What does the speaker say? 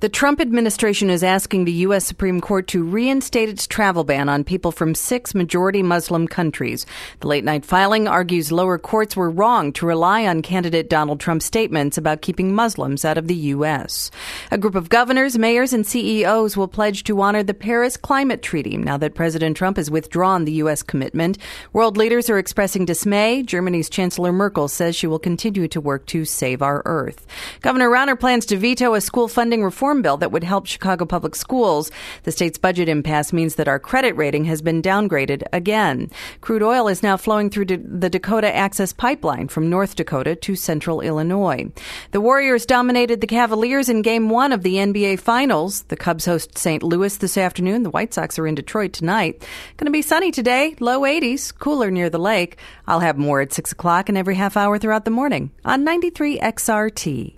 The Trump administration is asking the U.S. Supreme Court to reinstate its travel ban on people from six majority Muslim countries. The late-night filing argues lower courts were wrong to rely on candidate Donald Trump's statements about keeping Muslims out of the U.S. A group of governors, mayors, and CEOs will pledge to honor the Paris Climate Treaty now that President Trump has withdrawn the U.S. commitment. World leaders are expressing dismay. Germany's Chancellor Merkel says she will continue to work to save our Earth. Governor Rauner plans to veto a school funding reform bill that would help Chicago public schools. The state's budget impasse means that our credit rating has been downgraded again. Crude oil is now flowing through the Dakota Access Pipeline from North Dakota to central Illinois. The Warriors dominated the Cavaliers in Game 1 of the NBA Finals. The Cubs host St. Louis this afternoon. The White Sox are in Detroit tonight. Going to be sunny today, low 80s, cooler near the lake. I'll have more at 6 o'clock and every half hour throughout the morning on 93XRT.